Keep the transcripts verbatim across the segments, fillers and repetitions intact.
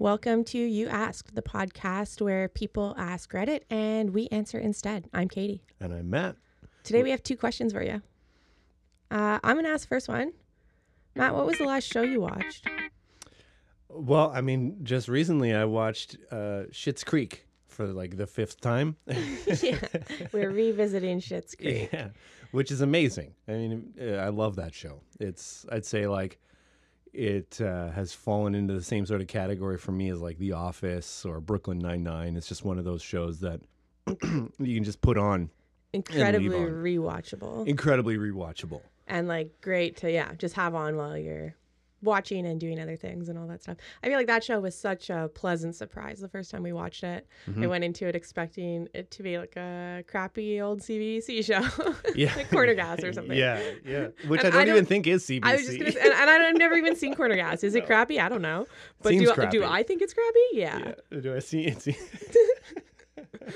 Welcome to You Asked, the podcast where people ask Reddit and we answer instead. I'm Katie. And I'm Matt. Today we have two questions for you. Uh, I'm going to ask the first one. Matt, what was the last show you watched? Well, I mean, just recently I watched uh, Schitt's Creek for like the fifth time. Yeah, we're revisiting Schitt's Creek. Yeah, which is amazing. I mean, I love that show. It's, I'd say like it uh, has fallen into the same sort of category for me as like The Office or Brooklyn Nine-Nine. It's just one of those shows that you can just put on. Incredibly on. rewatchable. Incredibly rewatchable. And like great to, yeah, just have on while you're watching and doing other things and all that stuff. I feel like that show was such a pleasant surprise the first time we watched it. Mm-hmm. I went into it expecting it to be like a crappy old C B C show. Yeah. Like Corner Gas or something. Yeah, yeah. Which I don't, I don't even think is C B C. I was just gonna say, and, and I've never even seen Corner Gas. Is it no. crappy? I don't know. But Seems do, crappy. do I think it's crappy? Yeah. yeah. Do I see it? See it?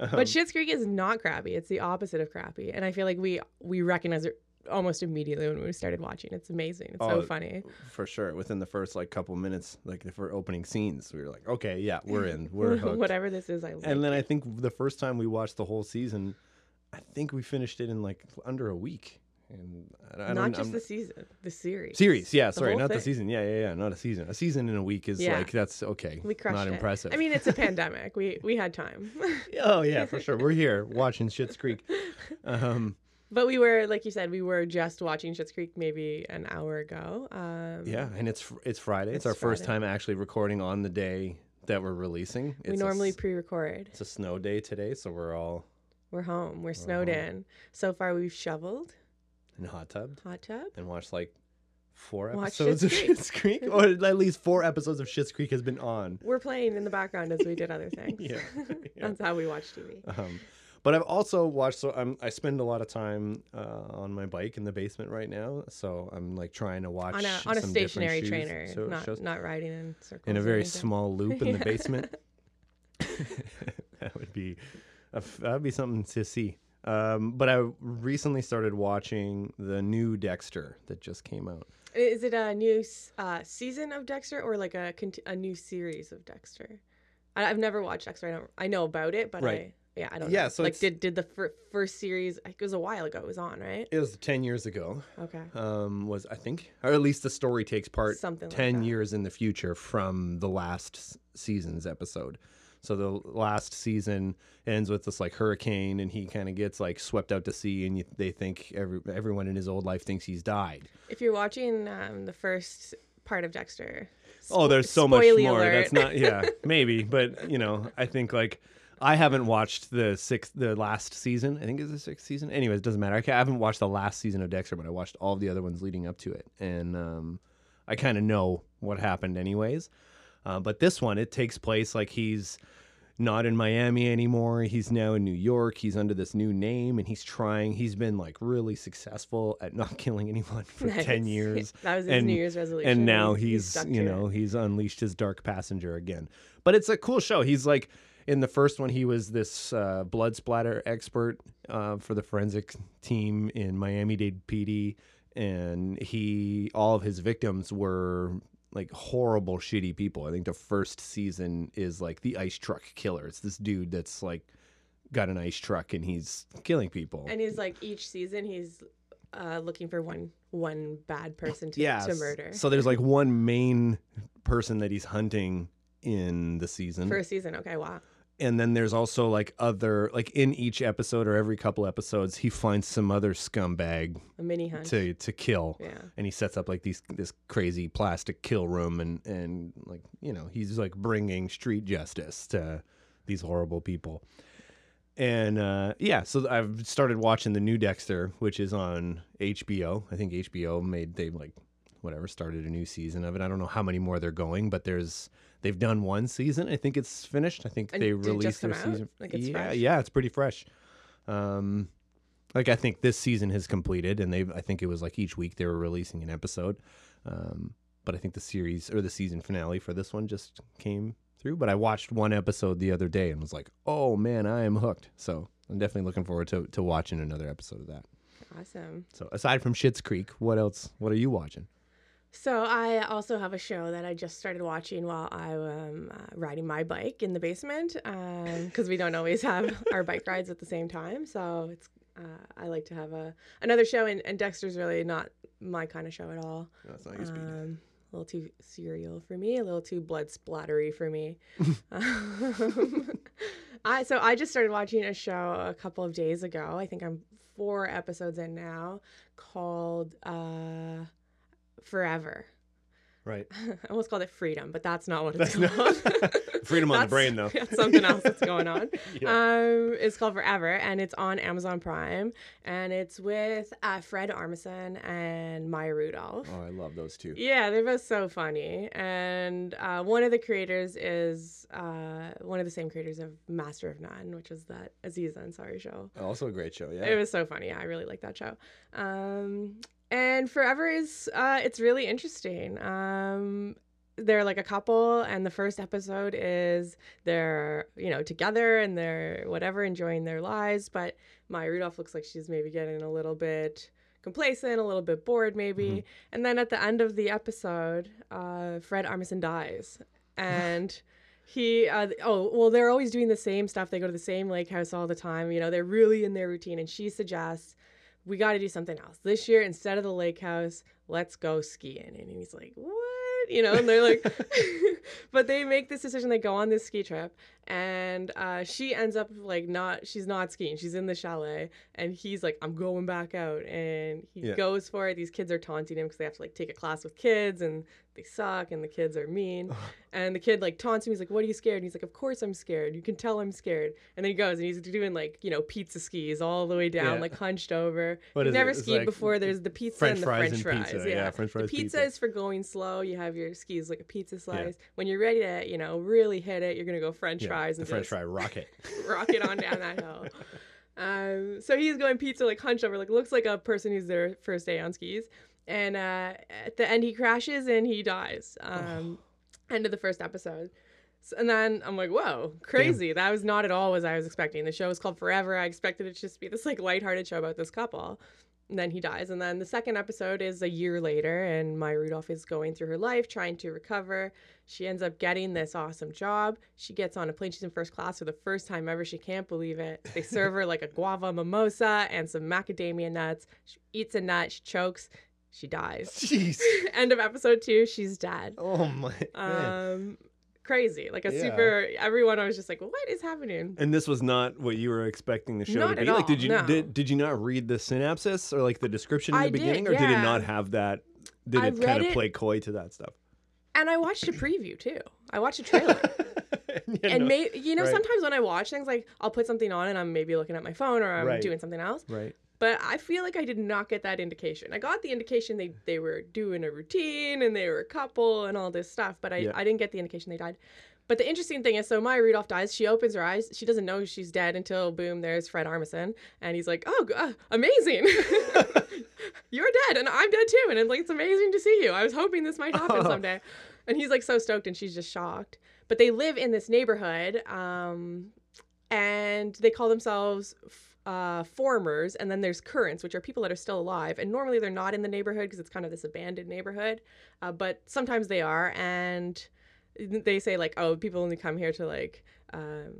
um, but Schitt's Creek is not crappy. It's the opposite of crappy. And I feel like we we recognize it almost immediately when we started watching. It's amazing. It's oh, so funny. For sure. Within the first like couple minutes, like the first opening scenes, we were like, okay, yeah, we're in. We're hooked. Whatever this is, I like. And then I think the first time we watched the whole season, I think we finished it in like under a week. And I, I not just I'm, the season, the series. Series, yeah. Sorry, not thing. the season. Yeah, yeah, yeah. Not a season. A season in a week is yeah. like that's okay. We crushed Not it. impressive. I mean, it's a pandemic. We we had time. Oh yeah, for sure. We're here watching Schitt's Creek. Um, But we were, like you said, we were just watching Schitt's Creek maybe an hour ago. Um, yeah, and it's it's Friday. It's, it's our Friday. first time actually recording on the day that we're releasing. It's we normally a, pre-record. It's a snow day today, so we're all... We're home. We're, we're snowed home. in. So far, we've shoveled. And hot tubbed. Hot tubbed. And watched like four watched episodes Schitt's of Schitt's Creek. Or at least four episodes of Schitt's Creek has been on. We're playing in the background as we did other things. yeah, yeah. That's how we watch T V. Um But I've also watched, so I'm, I spend a lot of time uh, on my bike in the basement right now. So I'm like trying to watch on a, on a some stationary trainer, shoes, so not, shows, not riding in circles. In a very small loop in the basement. That would be, a, that would be something to see. Um, but I recently started watching the new Dexter that just came out. Is it a new uh, season of Dexter or like a, a new series of Dexter? I, I've never watched Dexter. I don't. I know about it, but right. I... Yeah, I don't yeah, know. So like, did did the fir- first series? It was a while ago. It was on, right? It was ten years ago. Okay. Um, was I think, or at least the story takes part something ten like years in the future from the last season's episode. So the last season ends with this like hurricane, and he kind of gets like swept out to sea, and you, they think every everyone in his old life thinks he's died. If you're watching um, the first part of Dexter, spo- oh, there's so much more. Alert. That's not yeah, maybe, but you know, I think like. I haven't watched the sixth, the last season. I think it's the sixth season. Anyways, it doesn't matter. I haven't watched the last season of Dexter, but I watched all of the other ones leading up to it. And um, I kind of know what happened anyways. Uh, but this one, it takes place like he's not in Miami anymore. He's now in New York. He's under this new name, and he's trying. He's been like really successful at not killing anyone for nice. ten years. That was his and, New Year's resolution. And now he's, he's you know, it. he's unleashed his dark passenger again. But it's a cool show. He's like... In the first one, he was this uh, blood splatter expert uh, for the forensic team in Miami-Dade P D, and he all of his victims were like horrible, shitty people. I think the first season is like the ice truck killer. It's this dude that's like got an ice truck and he's killing people. And he's like each season he's uh, looking for one one bad person to, yeah, to murder. So there's like one main person that he's hunting in the season. For a season, okay, wow. And then there's also like other, like in each episode or every couple episodes, he finds some other scumbag a mini hunt to to kill. Yeah. And he sets up like these this crazy plastic kill room and and like, you know, he's like bringing street justice to these horrible people. And uh, yeah, so I've started watching the new Dexter, which is on H B O. I think H B O made they like whatever started a new season of it. I don't know how many more they're going, but there's. They've done one season. I think it's finished. I think and they released their out? season. Like it's yeah, fresh. yeah, it's pretty fresh. Um, like I think this season has completed, and they. I think it was like each week they were releasing an episode. Um, but I think the series or the season finale for this one just came through. But I watched one episode the other day and was like, "Oh man, I am hooked." So I'm definitely looking forward to to watching another episode of that. Awesome. So aside from Schitt's Creek, what else? What are you watching? So I also have a show that I just started watching while I'm um, uh, riding my bike in the basement, because um, we don't always have our bike rides at the same time. So it's uh, I like to have a another show, and, and Dexter's really not my kind of show at all. No, it's not your speed. Um, a little too serial for me, a little too blood splattery for me. um, I so I just started watching a show a couple of days ago. I think I'm four episodes in now, called uh, Forever. Right. I almost called it Freedom, but that's not what it's that's called. Not... Freedom on the brain, though. That's something else that's going on. Yeah. Um, it's called Forever, and it's on Amazon Prime, and it's with uh, Fred Armisen and Maya Rudolph. Oh, I love those two. Yeah, they're both so funny. And uh, one of the creators is uh, one of the same creators of Master of None, which is that Aziz Ansari show. Also a great show, yeah. It was so funny. Yeah, I really like that show. Um And Forever is, uh, it's really interesting. Um, they're like a couple, and the first episode is they're, you know, together and they're whatever, enjoying their lives. But Maya Rudolph looks like she's maybe getting a little bit complacent, a little bit bored maybe. Mm-hmm. And then at the end of the episode, uh, Fred Armisen dies. And... He, uh, oh, well, they're always doing the same stuff. They go to the same lake house all the time. You know, they're really in their routine. And she suggests, we got to do something else. This year, instead of the lake house, let's go skiing. And he's like, what? You know, and they're like, but they make this decision. They go on this ski trip. And uh, she ends up like not, she's not skiing. She's in the chalet. And he's like, I'm going back out. And he yeah. goes for it. These kids are taunting him because they have to like take a class with kids. And they suck and the kids are mean. And the kid like taunts him. He's like, what are you scared? And he's like, of course I'm scared. You can tell I'm scared. And then he goes and he's doing like, you know, pizza skis all the way down, yeah. like hunched over. What You've never it? skied like before. There's the pizza French and the fries French fries. Pizza. Yeah. yeah, French fries. The pizza, pizza is for going slow. You have your skis like a pizza slice. Yeah. When you're ready to, you know, really hit it, you're going to go French yeah, fries. And the French fry rocket. rocket on down that hill. Um, so he's going pizza like hunched over, like looks like a person who's their first day on skis. And uh, at the end, he crashes and he dies. Um, oh. End of the first episode. So, and then I'm like, whoa, crazy. Damn. That was not at all what I was expecting. The show was called Forever. I expected it to just be this like lighthearted show about this couple. And then he dies. And then the second episode is a year later. And Maya Rudolph is going through her life, trying to recover. She ends up getting this awesome job. She gets on a plane. She's in first class for the first time ever. She can't believe it. They serve her like a guava mimosa and some macadamia nuts. She eats a nut. She chokes. She dies. Jeez. End of episode two, she's dead. Oh my man. Um crazy. Like a yeah. super everyone I was just like, what is happening? And this was not what you were expecting the show not to be. At all, like did you no. did, did you not read the synopsis or like the description in the I beginning did, yeah. or did it not have that did I it kind of play it, coy to that stuff? And I watched a preview too. I watched a trailer. and yeah, and no, may, you know right. sometimes when I watch things like I'll put something on and I'm maybe looking at my phone or I'm right. doing something else. Right. But I feel like I did not get that indication. I got the indication they, they were doing a routine and they were a couple and all this stuff, but I, yeah. I didn't get the indication they died. But the interesting thing is, so Maya Rudolph dies. She opens her eyes. She doesn't know she's dead until, boom, there's Fred Armisen. And he's like, oh, uh, amazing. You're dead and I'm dead too. And I'm like, it's amazing to see you. I was hoping this might happen oh. someday. And he's like so stoked and she's just shocked. But they live in this neighborhood um, and they call themselves Uh, formers, and then there's currents, which are people that are still alive, and normally they're not in the neighborhood because it's kind of this abandoned neighborhood, uh, but sometimes they are, and they say like, oh, people only come here to like um,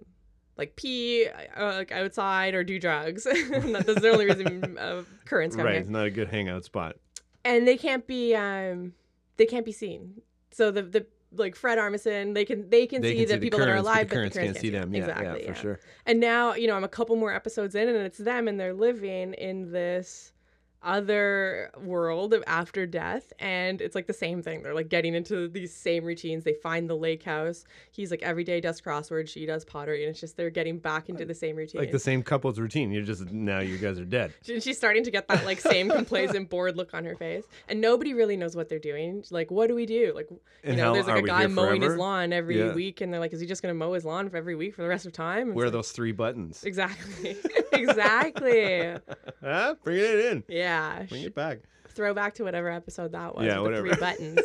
like pee uh, like outside or do drugs. That's the only reason uh, currents come right, here. It's not a good hangout spot. And they can't be um, they can't be seen. So the the like Fred Armisen, they can they can they see can the see people the currents, that are alive, but the currents, but the currents can't, can't see them. them. Yeah, exactly, yeah, for yeah. sure. And now, you know, I'm a couple more episodes in, and it's them, and they're living in this other world of after death, and it's like the same thing. They're like getting into these same routines. They find the lake house. He's like every day does crossword, she does pottery, and it's just they're getting back into the same routine, like the same couple's routine. You're just now you guys are dead. She's starting to get that like same complacent bored look on her face, and nobody really knows what they're doing. Like, what do we do? Like, you and know, there's like a guy mowing forever? his lawn every yeah. week, and they're like, is he just gonna mow his lawn for every week for the rest of time? And where are like, those three buttons? Exactly, exactly. Huh? Bring it in. Yeah. Yeah. Bring it back. Throw back to whatever episode that was. Yeah, whatever. The three buttons.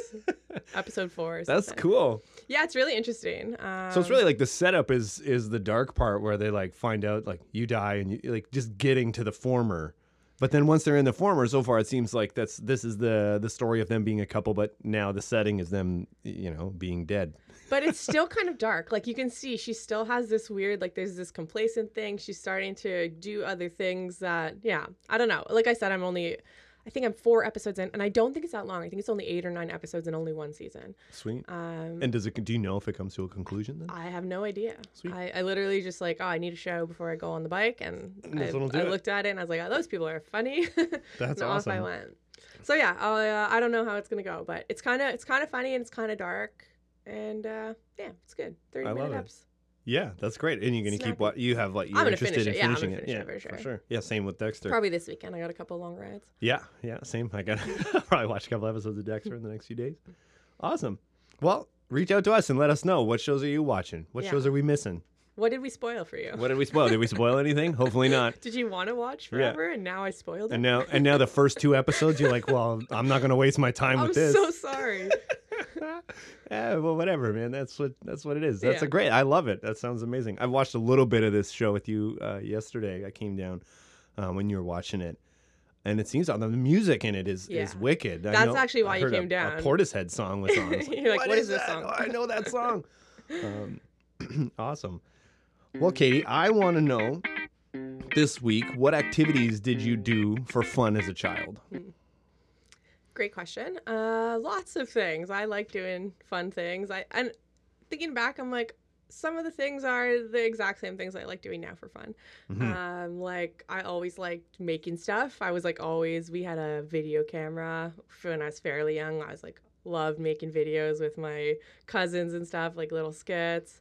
Episode four or something. That's cool. Yeah, it's really interesting. Um, so it's really like the setup is is the dark part where they like find out like you die and you like just getting to the former But then once they're in the former, so far it seems like that's this is the the story of them being a couple, but now the setting is them, you know, being dead. But it's still kind of dark. Like, you can see she still has this weird, like, there's this complacent thing. She's starting to do other things that, yeah, I don't know. Like I said, I'm only, I think I'm four episodes in, and I don't think it's that long. I think it's only eight or nine episodes and only one season. Sweet. Um, and does it? Do you know if it comes to a conclusion then? I have no idea. Sweet. I, I literally just like, oh, I need a show before I go on the bike, and I, I looked at it and I was like, oh, those people are funny. That's and awesome. Off I went. So yeah, uh, I don't know how it's gonna go, but it's kind of it's kind of funny and it's kind of dark, and uh, yeah, it's good. Thirty I minute love eps. It. Yeah, that's great. And you're going to keep what you have, like, you're interested in finishing it. Yeah, for sure. Yeah, same with Dexter. Probably this weekend. I got a couple long rides. Yeah, yeah, same. I got to probably watch a couple episodes of Dexter in the next few days. Awesome. Well, reach out to us and let us know, what shows are you watching? What yeah. shows are we missing? What did we spoil for you? What did we spoil? Did we spoil anything? Hopefully not. Did you want to watch Forever yeah. and now I spoiled it? And now, and now the first two episodes, you're like, well, I'm not going to waste my time I'm with this. I'm so sorry. Yeah, well, whatever, man. That's what that's what it is. That's yeah. a great. I love it. That sounds amazing. I watched a little bit of this show with you uh, yesterday. I came down uh, when you were watching it, and it seems the music in it is yeah. is wicked. That's I know, actually why I you came a, down. A Portishead song was on. Was like, You're like, what, what is, is this song? Oh, I know that song. Um, awesome. Well, Katie, I want to know this week, what activities did you do for fun as a child? Great question. Uh, lots of things. I like doing fun things. I and thinking back, I'm like, some of the things are the exact same things I like doing now for fun. Mm-hmm. Um, like, I always liked making stuff. I was like always, we had a video camera when I was fairly young. I was like, loved making videos with my cousins and stuff, like little skits.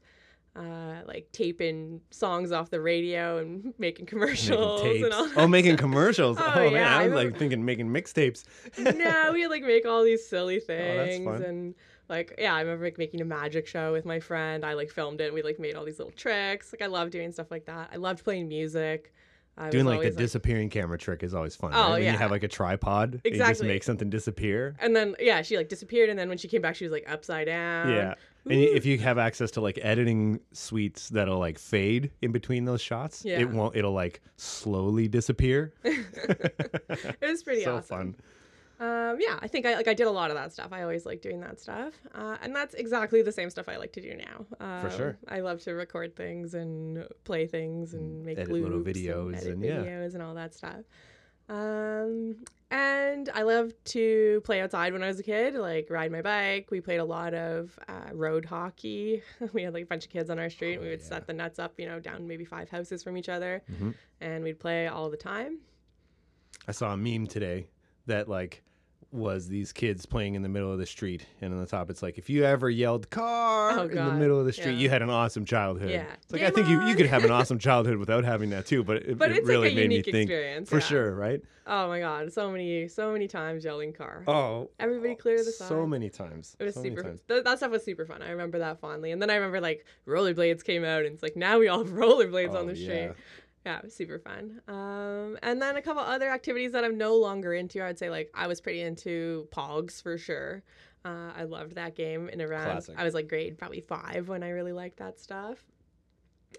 Uh, like taping songs off the radio and making commercials making and all that. Oh, making commercials. Oh, oh yeah. man, I was like thinking making mixtapes. No, we would like make all these silly things. Oh, that's fun. And like, yeah, I remember like making a magic show with my friend. I like filmed it and we like made all these little tricks. Like, I loved doing stuff like that. I loved playing music. I Doing like the like, disappearing camera trick is always fun. Oh, right? When yeah. you have like a tripod, exactly. and you just make something disappear. And then, yeah, she like disappeared. And then when she came back, she was like upside down. Yeah. Ooh. And if you have access to like editing suites that'll like fade in between those shots, yeah. it won't, it'll like slowly disappear. It was pretty so awesome. So fun. Um, yeah. I think I like, I did a lot of that stuff. I always like doing that stuff. Uh, and that's exactly the same stuff I like to do now. Um, For sure. I love to record things and play things and make edit loops little videos and, edit and yeah. videos and all that stuff. Um, and I loved to play outside when I was a kid, like ride my bike. We played a lot of uh, road hockey. We had like a bunch of kids on our street. Oh, we would yeah. set the nuts up, you know, down maybe five houses from each other. Mm-hmm. And we'd play all the time. I saw a meme today that like was these kids playing in the middle of the street. And on the top, it's like, if you ever yelled car oh, in the middle of the street, yeah. you had an awesome childhood. Yeah. It's like, Game I think you, you could have an awesome childhood without having that too, but it, but it it's really like a made unique me think experience, for yeah. sure. Right. Oh my God. So many, so many times yelling car. Oh, everybody clear the side. So many times. It was so super, th- that stuff was super fun. I remember that fondly. And then I remember like rollerblades came out and it's like, now we all have rollerblades oh, on the yeah. street. Yeah, it was super fun. Um, and then a couple other activities that I'm no longer into. I'd say, like, I was pretty into Pogs for sure. Uh, I loved that game. And around, Classic. I was, like, grade probably five when I really liked that stuff.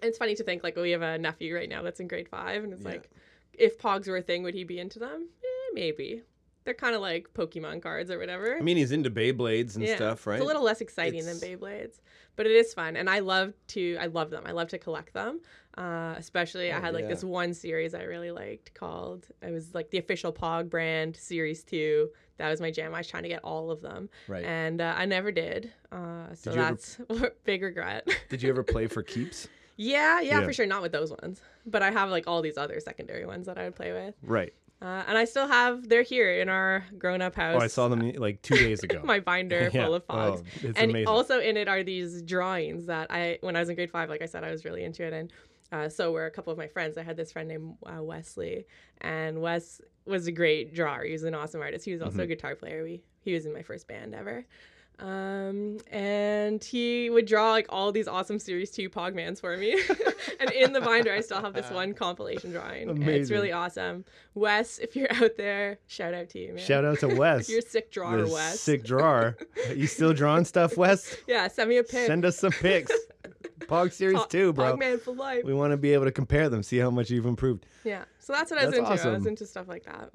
And it's funny to think, like, we have a nephew right now that's in grade five. And it's yeah. like, if Pogs were a thing, would he be into them? Eh, maybe. They're kind of like Pokemon cards or whatever. I mean, he's into Beyblades and yeah. stuff, right? It's a little less exciting it's... than Beyblades. But it is fun. And I love to, I love them. I love to collect them. Uh, especially oh, I had like yeah. this one series I really liked called, it was like the official Pog brand series two. That was my jam. I was trying to get all of them. Right. And uh, I never did. Uh, so did that's ever, big regret. Did you ever play for keeps? yeah, yeah, yeah, for sure. Not with those ones, but I have like all these other secondary ones that I would play with. Right. Uh, and I still have, they're here in our grown-up house. Oh, I saw them like two days ago. My binder yeah. full of Pogs. Oh, it's and amazing. Also in it are these drawings that I, when I was in grade five, like I said, I was really into it. And Uh, so were a couple of my friends. I had this friend named uh, Wesley, and Wes was a great drawer. He was an awesome artist. He was also mm-hmm. a guitar player. We he was in my first band ever, um, and he would draw like all these awesome series two Pogmans for me. And in the binder, I still have this one compilation drawing. Amazing. It's really awesome. Wes, if you're out there, shout out to you, man. Shout out to Wes. You're a sick drawer, the Wes. Sick drawer. You still drawing stuff, Wes? Yeah, send me a pic. Send us some pics. Pog Series two, bro. Pog Man for life. We want to be able to compare them, see how much you've improved. Yeah. So that's what I was that's into. Awesome. I was into stuff like that.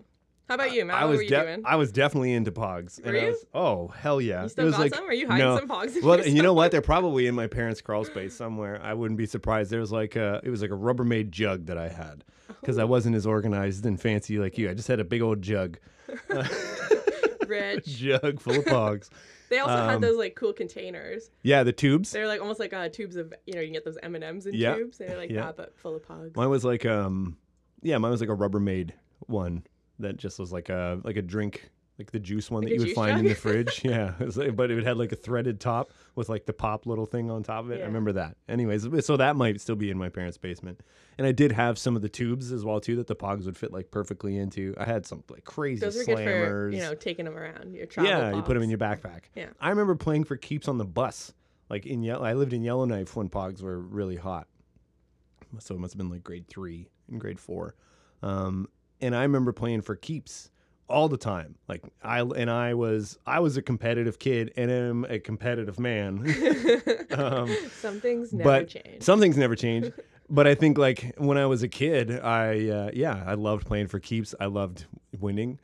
How about you, Matt? I what was were you doing? I was definitely into Pogs. Were and you? I was, oh, hell yeah. You still it was got like, some? Or you hiding no. some Pogs in Well, you know what? They're probably in my parents' crawl space somewhere. I wouldn't be surprised. There was like a, it was like a Rubbermaid jug that I had because oh. I wasn't as organized and fancy like you. I just had a big old jug. Rich. Jug full of Pogs. They also um, had those like cool containers. Yeah, the tubes. They're like almost like uh, tubes of, you know, you can get those M and M's in yeah. tubes. They're like yeah. that, but full of Pogs. Mine was like, um, yeah, mine was like a Rubbermaid one. That just was like a like a drink, like the juice one like that you would find jug? in the fridge. Yeah, it was like, but it had like a threaded top with like the pop little thing on top of it. Yeah. I remember that. Anyways, so that might still be in my parents' basement. And I did have some of the tubes as well too that the Pogs would fit like perfectly into. I had some like crazy Those slammers. Good for, you know, taking them around. Your travel yeah, Pogs. You put them in your backpack. Yeah, I remember playing for keeps on the bus. Like in Ye- I lived in Yellowknife when Pogs were really hot, so it must have been like grade three and grade four. Um, And I remember playing for keeps all the time. Like I and I was I was a competitive kid and am a competitive man. um, some things never change. Some things never change. But I think like when I was a kid, I uh, yeah, I loved playing for keeps. I loved winning.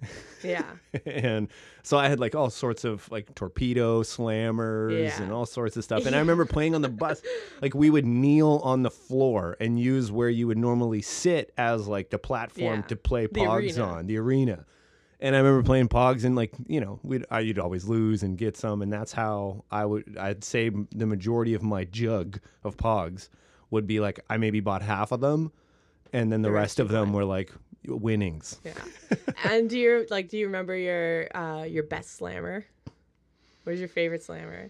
Yeah. And so I had like all sorts of like torpedo slammers yeah. and all sorts of stuff. And I remember playing on the bus, like we would kneel on the floor and use where you would normally sit as like the platform yeah. to play Pogs on, the arena. And I remember playing Pogs and like, you know, we'd I, you'd always lose and get some. And that's how I would I'd say the majority of my jug of Pogs would be like, I maybe bought half of them, and then the, the rest, rest of them time. were like winnings. Yeah. And do you like? Do you remember your uh, your best slammer? What was your favorite slammer?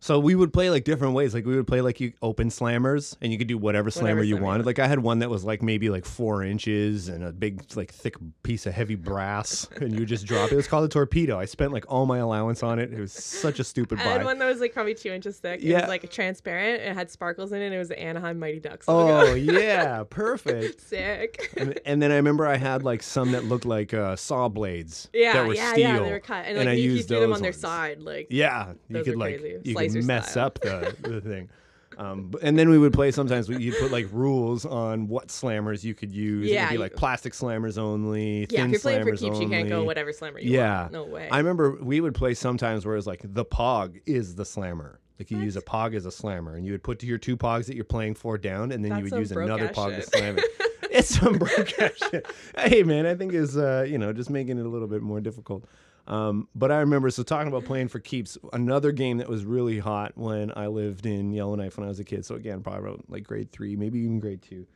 So we would play like different ways. Like we would play like you open slammers, and you could do whatever, whatever slammer you slammer wanted. You like I had one that was like maybe like four inches and a big like thick piece of heavy brass, and you would just drop it. It was called a torpedo. I spent like all my allowance on it. It was such a stupid. I buy. had one that was like probably two inches thick. It yeah. was like transparent. It had sparkles in it. And it was the Anaheim Mighty Ducks logo. Oh yeah, perfect. Sick. And, and then I remember I had like some that looked like uh, saw blades. Yeah, that were yeah, steel. Yeah, they were cut, and, like, and I you, used you those them on ones. Their side. Like yeah, you could like. Crazy. You could mess style. up the, the thing. Um, and then we would play sometimes. You'd put like rules on what slammers you could use. Yeah, it'd be like plastic slammers only, yeah, thin slammers only. Yeah, if you're playing for keeps, only. you can't go whatever slammer you yeah. want. No way. I remember we would play sometimes where it was like the Pog is the slammer. Like you what? use a Pog as a slammer, and you would put your two Pogs that you're playing for down, and then That's you would use another Pog shit. to slam it. It's some broke ass shit. Hey man, I think it's uh, you know, just making it a little bit more difficult. Um, but I remember, so talking about playing for keeps, another game that was really hot when I lived in Yellowknife when I was a kid, so again, probably like grade three, maybe even grade two,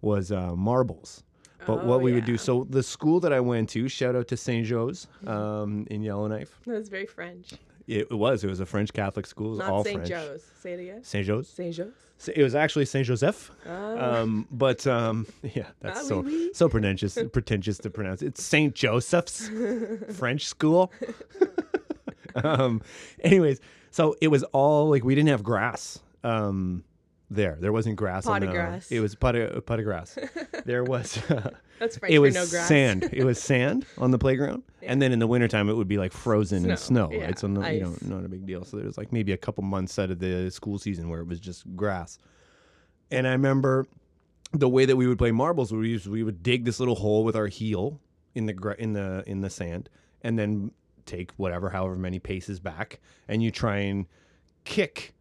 was uh, marbles. But oh, what we yeah. would do, so the school that I went to, shout out to Saint Joseph um, in Yellowknife. That was very French. It, it was. It was a French Catholic school. It was Not all Saint French. Joe's. Say it again. Saint Joe's. Saint Joe's. It was actually Saint Joseph. Oh. Um, but um, yeah, that's ah, so oui, oui. so pretentious, pretentious to pronounce. It's Saint Joseph's French school. um, anyways, so it was all like we didn't have grass. Um, There, there wasn't grass. Pot on of the, grass. It was pot of, pot of grass. There was. Uh, That's French. It was for no grass. sand. It was sand on the playground, yeah. and then in the wintertime it would be like frozen snow. and snow. Yeah. Right? So no, you know, not a big deal. So there was like maybe a couple months out of the school season where it was just grass. And I remember the way that we would play marbles. We used, we would dig this little hole with our heel in the gra- in the in the sand, and then take whatever, however many paces back, and you try and kick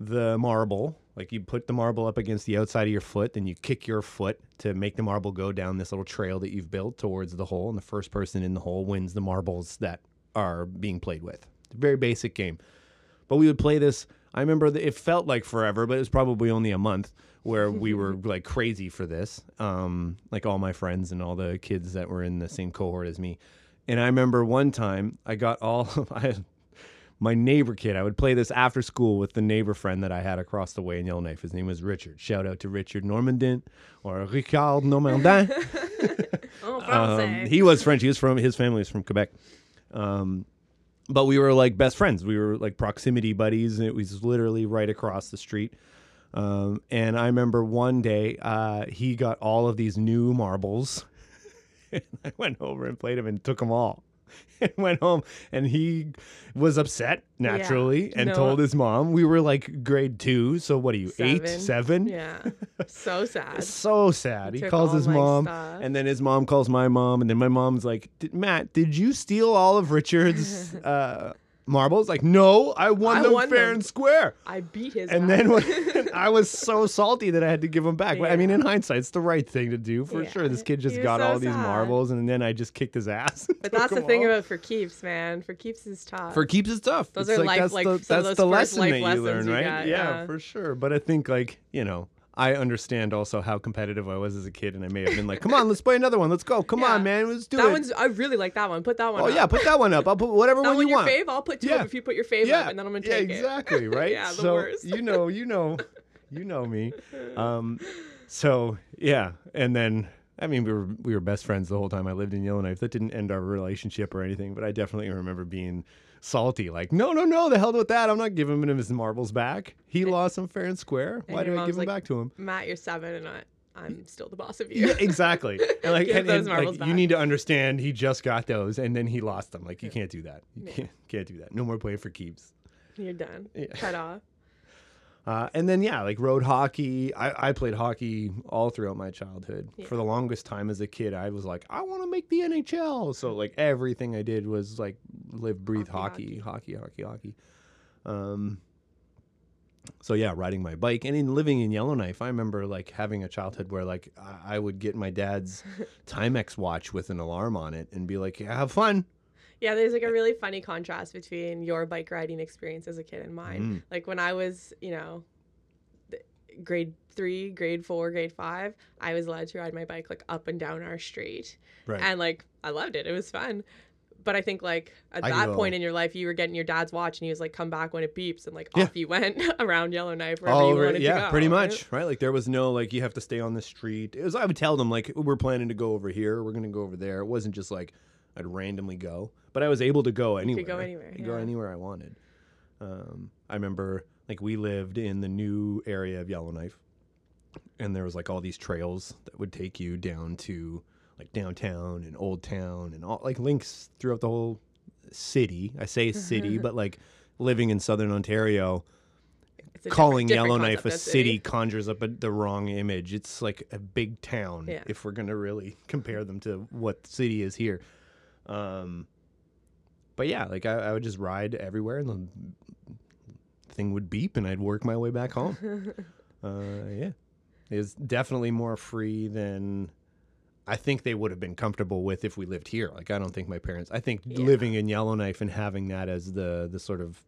the marble. Like you put the marble up against the outside of your foot, then you kick your foot to make the marble go down this little trail that you've built towards the hole, and the first person in the hole wins the marbles that are being played with. It's a very basic game. But we would play this, I remember that it felt like forever, but it was probably only a month where we were like crazy for this, um, like all my friends and all the kids that were in the same cohort as me. And I remember one time I got all of my... My neighbor kid, I would play this after school with the neighbor friend that I had across the way in Yellowknife. His name was Richard. Shout out to Richard Normandin or Richard Normandin. um, he was French. He was from his family was from Quebec. Um, but we were like best friends. We were like proximity buddies, and it was literally right across the street. Um, and I remember one day uh, he got all of these new marbles, and I went over and played them and took them all. and went home, and he was upset naturally, yeah, and no. told his mom. We were like grade two, so what are you, seven. eight, seven? Yeah, so sad. so sad. He, he calls his mom, stuff. and then his mom calls my mom, and then my mom's like, Matt, did you steal all of Richard's uh, marbles? Like, no, I won I them won fair them. and square. I beat his And ass. then when, I was so salty that I had to give them back. Yeah. But I mean, in hindsight, it's the right thing to do for yeah. sure. This kid just You're got so all sad. these marbles, and then I just kicked his ass. But that's the thing all. about for keeps, man. For keeps is tough. For keeps is tough. Those it's are like, life, that's like the, that's those the lesson that you learn, you right? Got, yeah, yeah, for sure. But I think, like, you know, I understand also how competitive I was as a kid, and I may have been like, come on, let's play another one. Let's go. Come yeah. on, man. Let's do that it. One's, I really like that one. Put that one oh, up. Oh, yeah. Put that one up. I'll put whatever that one, one you want. Fave, I'll put two yeah. up if you put your fave yeah. up, and then I'm going to yeah, take exactly, it. Yeah, exactly, right? Yeah, the so, worst. you know, you know, you know me. Um, so, yeah. And then, I mean, we were we were best friends the whole time I lived in Yellowknife. That didn't end our relationship or anything, but I definitely remember being salty, like, no, no, no, the hell with that. I'm not giving him his marbles back. He lost them fair and square. And Why do I give like, them back to him? Matt, you're seven, and I, I'm still the boss of you. Yeah, exactly. And like, and, and, like you need to understand, he just got those, and then he lost them. Like, yeah. you can't do that. You yeah. can't, can't do that. No more play for keeps. You're done. Yeah. Cut off. Uh, and then, yeah, like road hockey. I, I played hockey all throughout my childhood. Yeah. For the longest time as a kid, I was like, I want to make the N H L. So, like, everything I did was, like, live, breathe hockey, hockey, hockey, hockey. hockey. Um, so, yeah, riding my bike. And in living in Yellowknife, I remember, like, having a childhood where, like, I, I would get my dad's Timex watch with an alarm on it and be like, yeah, have fun. Yeah, there's like a really funny contrast between your bike riding experience as a kid and mine. Mm. Like when I was, you know, grade three, grade four, grade five, I was allowed to ride my bike like up and down our street. Right. And like I loved it. It was fun. But I think like at I that point in your life, you were getting your dad's watch and he was like, come back when it beeps. And like yeah. off you went around Yellowknife wherever All you wanted right, yeah, to go. Yeah, pretty much. Right? right? Like there was no like you have to stay on the street. It was I would tell them like we're planning to go over here. We're going to go over there. It wasn't just like I'd randomly go. But I was able to go anywhere. You could go anywhere. I could yeah. go anywhere I wanted. Um, I remember, like, we lived in the new area of Yellowknife. And there was, like, all these trails that would take you down to, like, downtown and Old Town and all, like, links throughout the whole city. I say city, but, like, living in southern Ontario, calling Yellowknife a city conjures up a, the wrong image. It's, like, a big town yeah. if we're going to really compare them to what city is here. Um But yeah, like I, I would just ride everywhere and the thing would beep and I'd work my way back home. uh, yeah. It was definitely more free than I think they would have been comfortable with if we lived here. Like I don't think my parents, I think yeah. living in Yellowknife and having that as the, the sort of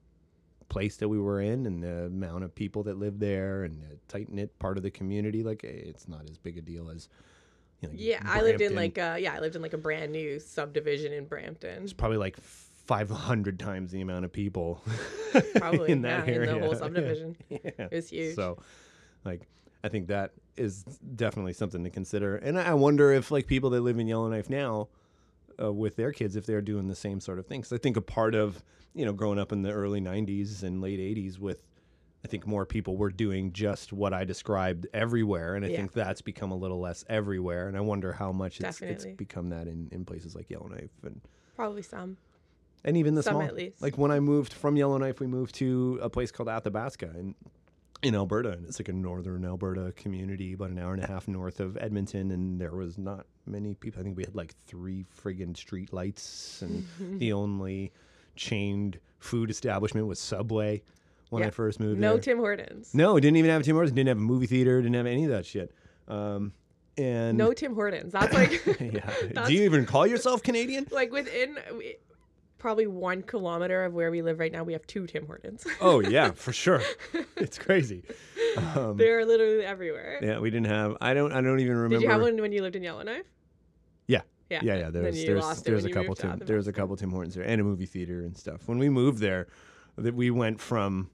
place that we were in and the amount of people that lived there and the tight-knit part of the community, like it's not as big a deal as... You know, yeah, Brampton. I lived in like a, yeah, I lived in like a brand new subdivision in Brampton. It's probably like five hundred times the amount of people probably in that yeah, area. In the whole subdivision. Yeah. Yeah. It was huge. So, like, I think that is definitely something to consider. And I wonder if like people that live in Yellowknife now, uh, with their kids, if they're doing the same sort of thing. Because I think a part of you know growing up in the early nineties and late eighties with I think more people were doing just what I described everywhere, and I yeah. think that's become a little less everywhere. And I wonder how much it's, it's become that in, in places like Yellowknife and probably some, and even the some small. At least. Like when I moved from Yellowknife, we moved to a place called Athabasca in in Alberta, and it's like a northern Alberta community, about an hour and a half north of Edmonton, and there was not many people. I think we had like three friggin' street lights, and the only chained food establishment was Subway. When yeah. I first moved no there. Tim Hortons. No, didn't even have a Tim Hortons. Didn't have a movie theater. Didn't have any of that shit. Um, and no Tim Hortons. That's like. yeah. That's... Do you even call yourself Canadian? Like within we, probably one kilometer of where we live right now, we have two Tim Hortons. oh yeah, for sure. It's crazy. Um, They're literally everywhere. Yeah, we didn't have. I don't. I don't even remember. Did you have one when you lived in Yellowknife? Yeah. Yeah. Yeah. yeah there's there's there's a couple Tim there's a couple Tim Hortons there and a movie theater and stuff. When we moved there, that we went from.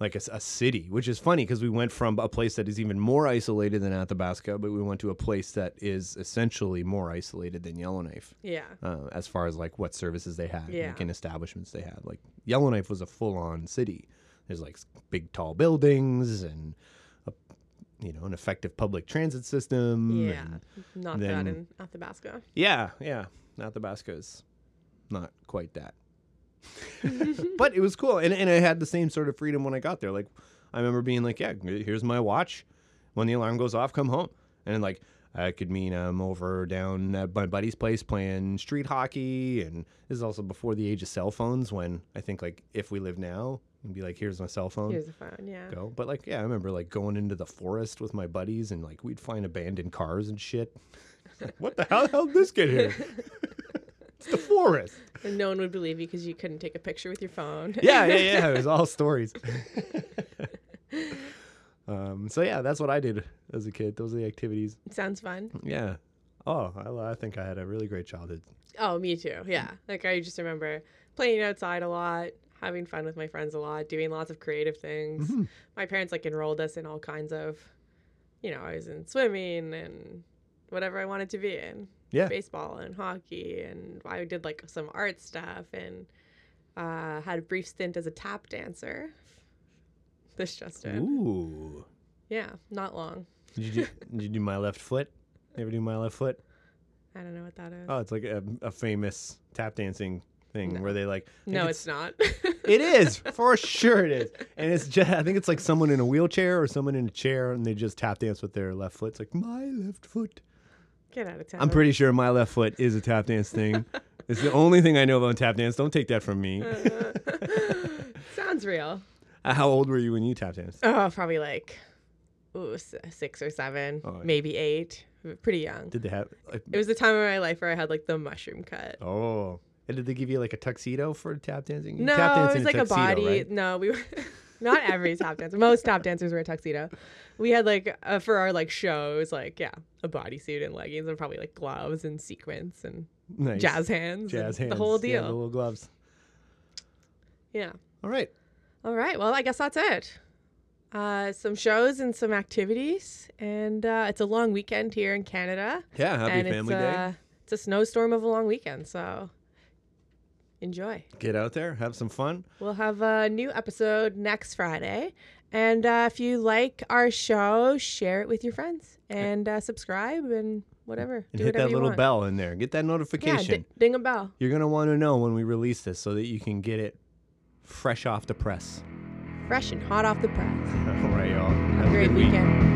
Like a, a city, which is funny because we went from a place that is even more isolated than Athabasca, but we went to a place that is essentially more isolated than Yellowknife. Yeah. Uh, as far as like what services they have, yeah. like in establishments they have. Like Yellowknife was a full-on city. There's like big tall buildings and a, you know an effective public transit system. Yeah, and not then, that in Athabasca. Yeah, yeah. Athabasca is not quite that. But it was cool. And, and I had the same sort of freedom when I got there. Like, I remember being like, yeah, here's my watch. When the alarm goes off, come home. And like, that could mean I'm over down at my buddy's place playing street hockey. And this is also before the age of cell phones, when I think, like, if we live now, and be like, here's my cell phone. Here's a phone, yeah. Go. But like, yeah, I remember like going into the forest with my buddies, and like we'd find abandoned cars and shit. Like, what the hell? How did this get here? It's the forest. And no one would believe you because you couldn't take a picture with your phone. Yeah, yeah, yeah. It was all stories. um, so yeah, that's what I did as a kid. Those are the activities. It sounds fun. Yeah. Oh, I, I think I had a really great childhood. Oh, me too. Yeah. Like, I just remember playing outside a lot, having fun with my friends a lot, doing lots of creative things. Mm-hmm. My parents like enrolled us in all kinds of, you know, I was in swimming and whatever I wanted to be in. Yeah. Baseball and hockey, and I did like some art stuff, and uh, had a brief stint as a tap dancer. This just in. Ooh. Yeah, not long. Did you do, did you do My Left Foot? Ever do My Left Foot? I don't know what that is. Oh, it's like a, a famous tap dancing thing. No. Where they like, no, it's, it's not. It is, for sure it is. And it's just, I think it's like someone in a wheelchair or someone in a chair, and they just tap dance with their left foot. It's like, my left foot. Get out of town. I'm pretty sure My Left Foot is a tap dance thing. It's the only thing I know about tap dance. Don't take that from me. Uh, sounds real. Uh, how old were you when you tap danced? Oh, probably like ooh, six or seven, oh, maybe eight. Pretty young. Did they have? Like, it was the time of my life where I had like the mushroom cut. Oh. And did they give you like a tuxedo for tap dancing? No, tap dancing it was like a, tuxedo, a body. Right? No, we were not every tap dancer. Most tap dancers wear a tuxedo. We had like uh, for our like shows, like yeah, a bodysuit and leggings, and probably like gloves and sequins and nice. jazz hands, jazz hands, the whole deal. Yeah, the little gloves. Yeah. All right. All right. Well, I guess that's it. Uh, some shows and some activities, and uh, it's a long weekend here in Canada. Yeah, happy and family it's, day. Uh, it's a snowstorm of a long weekend, so. Enjoy. Get out there. Have some fun. We'll have a new episode next Friday. And uh, if you like our show, share it with your friends. And uh, subscribe and whatever. And do hit that little want. bell in there. Get that notification. Yeah, d- ding a bell. You're going to want to know when we release this so that you can get it fresh off the press. Fresh and hot off the press. All right, y'all. Have, have a great weekend. Week.